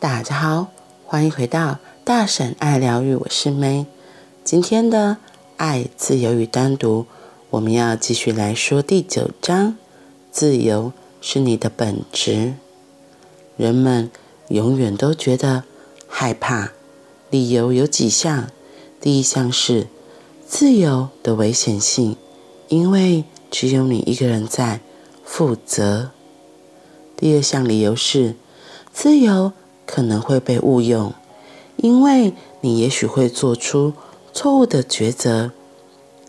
大家好，欢迎回到大婶爱疗愈，我是May。今天的爱、自由与单独，我们要继续来说第9章，自由是你的本质。人们永远都觉得害怕，理由有几项。第一项是自由的危险性，因为只有你一个人在负责。第二项理由是自由可能会被误用，因为你也许会做出错误的抉择。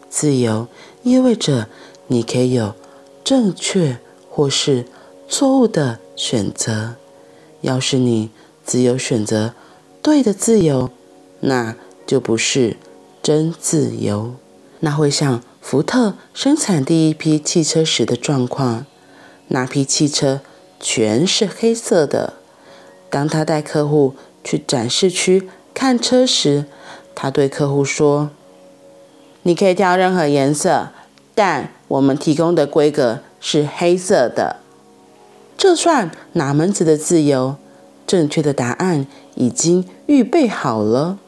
自由意味着你可以有正确或是错误的选择。要是你只有选择对的自由，那就不是真自由，那会像福特生产第一批汽车时的状况。那批汽车全是黑色的，当他带客户去展示区看车时，他对客户说，你可以挑任何颜色，但我们提供的规格是黑色的。这算哪门子的自由？正确的答案已经预备好了，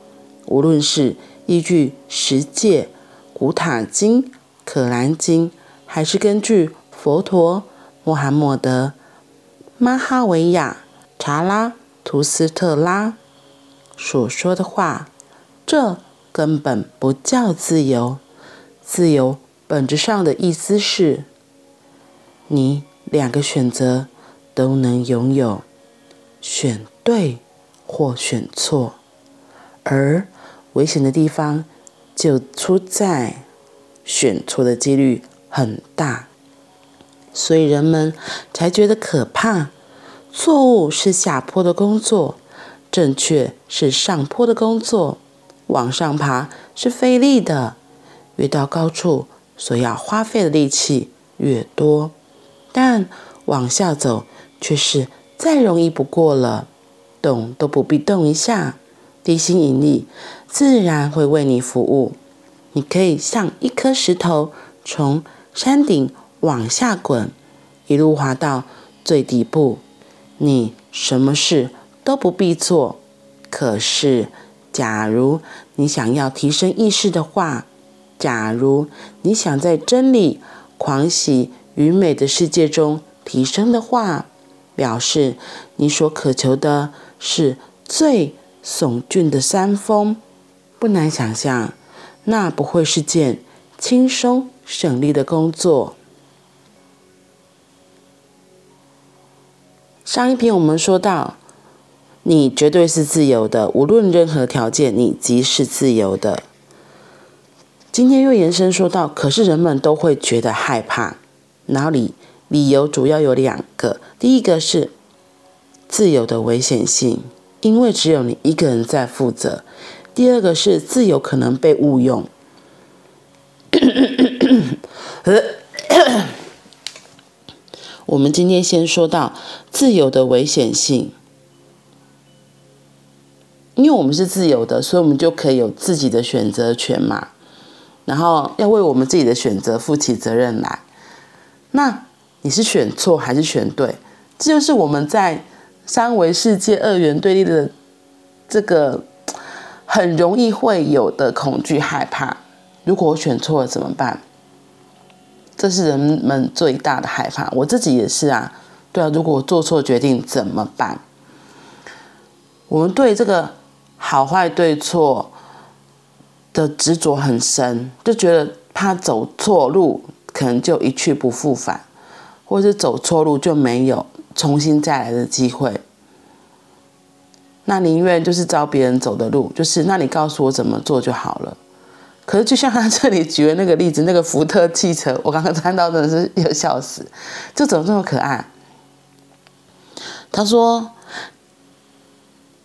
无论是依据十诫、古塔经、可兰经，还是根据佛陀、穆罕默德、马哈维亚、查拉图斯特拉所说的话，这根本不叫自由。自由本质上的意思是，你两个选择都能拥有，选对或选错。而危险的地方就出在选错的几率很大，所以人们才觉得可怕。错误是下坡的工作，正确是上坡的工作。往上爬是费力的，越到高处所要花费的力气越多，但往下走却是再容易不过了，动都不必动一下。地心引力自然会为你服务，你可以像一颗石头从山顶往下滚，一路滑到最底部，你什么事都不必做。可是假如你想要提升意识的话，假如你想在真理、狂喜与美的世界中提升的话，表示你所渴求的是最耸峻的山峰。不难想象，那不会是件轻松省力的工作。上一篇我们说到，你绝对是自由的，无论任何条件，你即是自由的。今天又延伸说到，可是人们都会觉得害怕。然后理由主要有2个，第一个是自由的危险性，因为只有你一个人在负责。第二个是自由可能被误用。我们今天先说到自由的危险性，因为我们是自由的，所以我们就可以有自己的选择权嘛，然后要为我们自己的选择负起责任来。那你是选错还是选对？这就是我们在三维世界二元对立的这个很容易会有的恐惧害怕。如果我选错了怎么办？这是人们最大的害怕，我自己也是啊。对啊，如果我做错决定怎么办？我们对这个好坏对错的执着很深，就觉得怕走错路可能就一去不复返，或是走错路就没有重新再来的机会。那宁愿就是照别人走的路，就是那你告诉我怎么做就好了。可是就像他这里举的那个例子，那个福特汽车，我刚刚看到真的是有笑死，这怎么这么可爱？他说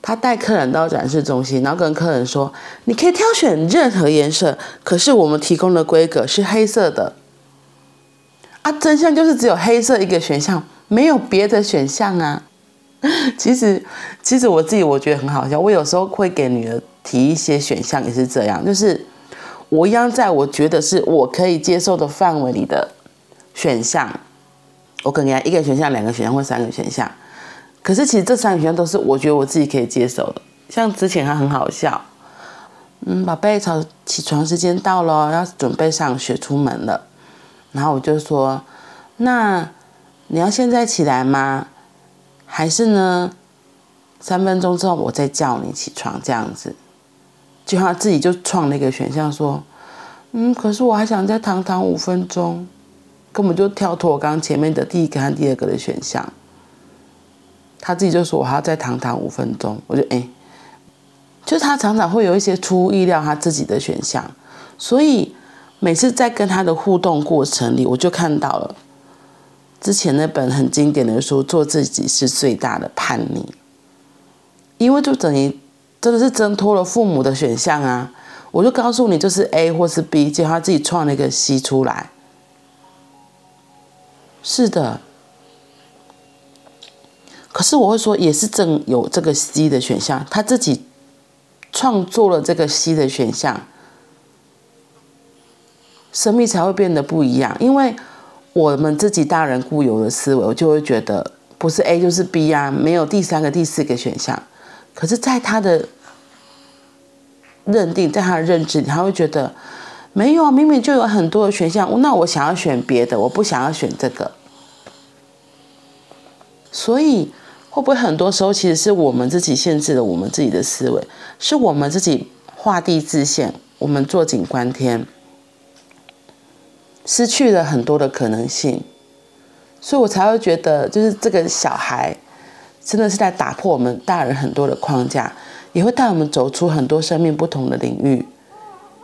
他带客人到展示中心，然后跟客人说，你可以挑选任何颜色，可是我们提供的规格是黑色的。啊，真相就是只有黑色一个选项，没有别的选项啊。其实我自己我觉得很好笑，我有时候会给女儿提一些选项也是这样，就是我一样在我觉得是我可以接受的范围里的选项，我可能给她1个选项、2个选项或3个选项。可是其实这3个选项都是我觉得我自己可以接受的。像之前还很好笑，宝贝，起床时间到了，要准备上学出门了。然后我就说，那你要现在起来吗？还是呢3分钟之后我再叫你起床这样子？就他自己就创了一个选项说，可是我还想再躺5分钟，根本就跳脱我刚刚前面的第一个和第二个的选项。他自己就说我还要再躺5分钟，我就就是他常常会有一些出乎意料他自己的选项，所以每次在跟他的互动过程里，我就看到了之前那本很经典的书《做自己是最大的叛逆》，因为就等于真的是挣脱了父母的选项啊！我就告诉你就是 A 或是 B， 结果他自己创了一个 C 出来。是的，可是我会说也是正有这个 C 的选项，他自己创作了这个 C 的选项，生命才会变得不一样。因为我们自己大人固有的思维，我就会觉得不是 A 就是 B 啊，没有第3个、第4个选项。可是在他的认定，在他的认知里，他会觉得没有，明明就有很多的选项，那我想要选别的，我不想要选这个。所以会不会很多时候其实是我们自己限制了我们自己的思维，是我们自己画地自限，我们坐井观天，失去了很多的可能性。所以我才会觉得就是这个小孩真的是在打破我们大人很多的框架，也会带我们走出很多生命不同的领域，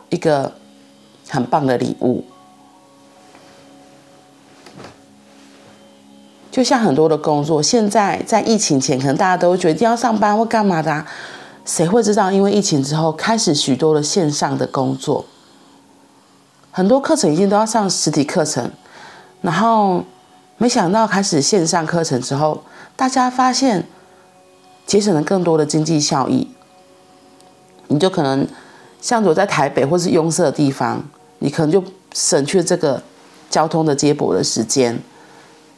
一个很棒的礼物。就像很多的工作，现在在疫情前可能大家都觉得一定要上班或干嘛的啊，谁会知道因为疫情之后开始许多的线上的工作，很多课程已经都要上实体课程，然后没想到开始线上课程之后，大家发现节省了更多的经济效益。你就可能像我在台北或是拥塞的地方，你可能就省去这个交通的接驳的时间，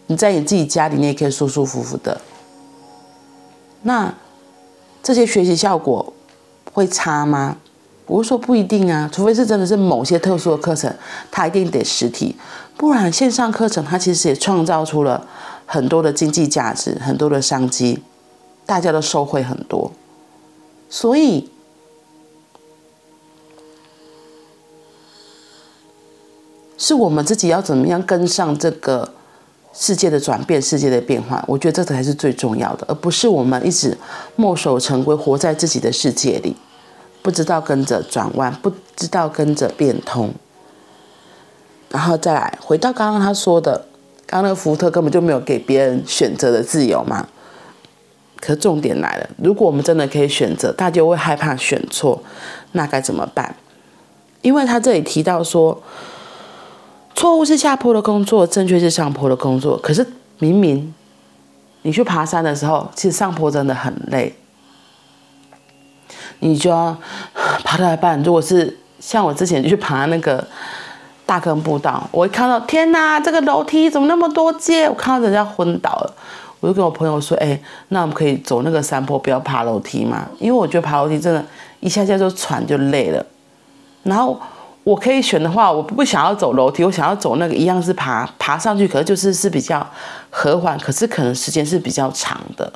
你在你自己家里你也可以舒舒服服的。那这些学习效果会差吗？我是说不一定啊，除非是真的是某些特殊的课程它一定得实体，不然线上课程它其实也创造出了很多的经济价值，很多的商机，大家都受惠很多。所以是我们自己要怎么样跟上这个世界的转变，世界的变化，我觉得这才是最重要的，而不是我们一直墨守成规，活在自己的世界里，不知道跟着转弯，不知道跟着变通。然后再来回到刚刚他说的，刚刚那个福特根本就没有给别人选择的自由嘛。可是重点来了，如果我们真的可以选择，大家会害怕选错，那该怎么办？因为他这里提到说，错误是下坡的工作，正确是上坡的工作。可是明明你去爬山的时候，其实上坡真的很累，你就要爬到一半，如果是像我之前去爬那个大坑步道，我一看到天哪，这个楼梯怎么那么多阶，我看到人家昏倒了，我就跟我朋友说，那我们可以走那个山坡，不要爬楼梯嘛，因为我觉得爬楼梯真的一下下就喘就累了。然后我可以选的话，我不想要走楼梯，我想要走那个一样是爬上去，可是就是比较和缓，可是可能时间是比较长的。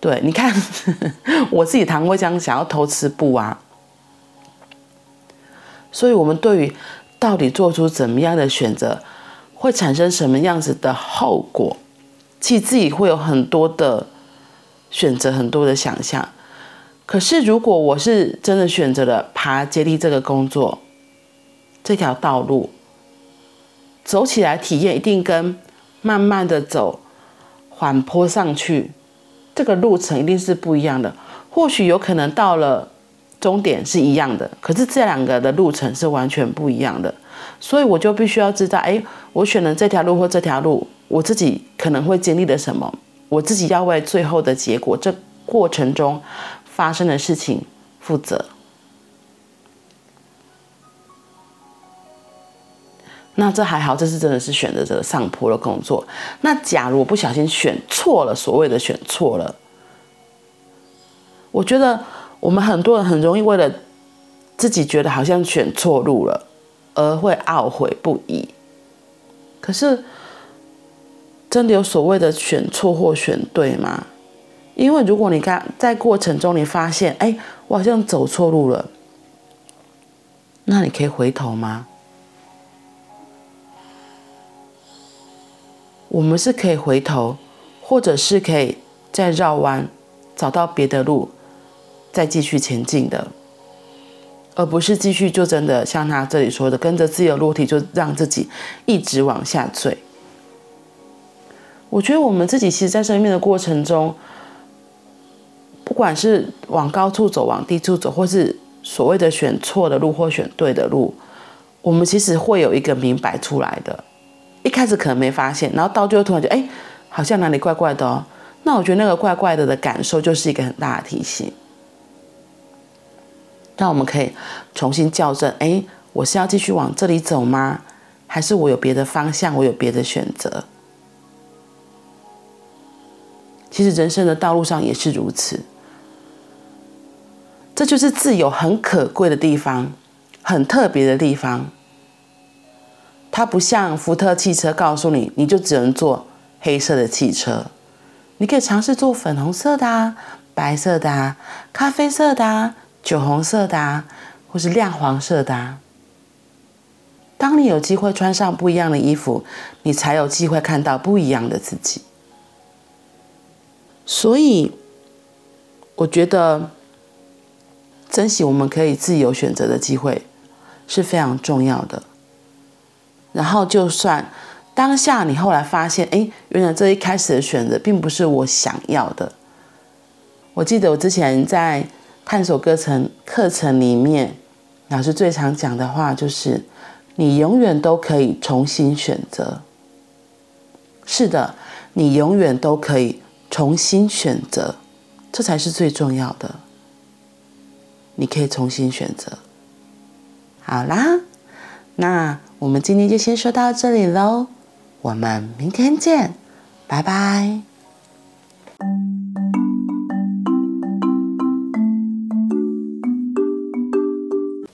对，你看我自己糖果酱想要偷吃布啊。所以我们对于到底做出怎么样的选择会产生什么样子的后果，其实自己会有很多的选择，很多的想象。可是如果我是真的选择了爬接力这个工作，这条道路走起来体验一定跟慢慢的走缓坡上去这个路程一定是不一样的，或许有可能到了终点是一样的，可是这2个的路程是完全不一样的。所以我就必须要知道，我选了这条路或这条路，我自己可能会经历了什么，我自己要为最后的结果这过程中发生的事情负责。那这还好，这是真的是选择这个上坡的工作。那假如我不小心选错了，所谓的选错了，我觉得我们很多人很容易为了自己觉得好像选错路了，而会懊悔不已。可是真的有所谓的选错或选对吗？因为如果你在过程中你发现，哎，我好像走错路了，那你可以回头吗？我们是可以回头，或者是可以再绕弯，找到别的路，再继续前进的，而不是继续就真的像他这里说的，跟着自己的肉体就让自己一直往下坠。我觉得我们自己其实在生命的过程中，不管是往高处走往低处走，或是所谓的选错的路或选对的路，我们其实会有一个明白出来的。一开始可能没发现，然后到最后突然觉得，哎，好像哪里怪怪的哦。那我觉得那个怪怪的的感受就是一个很大的提醒，让我们可以重新校正，哎，我是要继续往这里走吗？还是我有别的方向，我有别的选择？其实人生的道路上也是如此，这就是自由很可贵的地方，很特别的地方。它不像福特汽车告诉你，你就只能坐黑色的汽车，你可以尝试坐粉红色的啊、白色的啊、咖啡色的啊、酒红色的啊，或是亮黄色的啊。当你有机会穿上不一样的衣服，你才有机会看到不一样的自己。所以我觉得珍惜我们可以自由选择的机会是非常重要的。然后就算当下你后来发现，哎，原来这一开始的选择并不是我想要的。我记得我之前在探索课程里面，老师最常讲的话就是你永远都可以重新选择。是的，你永远都可以重新选择，这才是最重要的。你可以重新选择。好啦，那我们今天就先说到这里咯，我们明天见，拜拜。